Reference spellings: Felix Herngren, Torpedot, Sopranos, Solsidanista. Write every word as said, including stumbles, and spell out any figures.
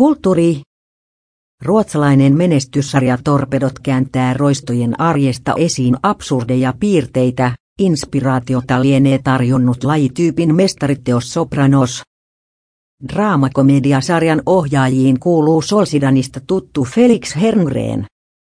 Kulttuuri. Ruotsalainen menestyssarja Torpedot kääntää roistojen arjesta esiin absurdeja piirteitä, inspiraatiota lienee tarjonnut lajityypin mestariteos Sopranos. Draamakomediasarjan ohjaajiin kuuluu Solsidanista tuttu Felix Herngren.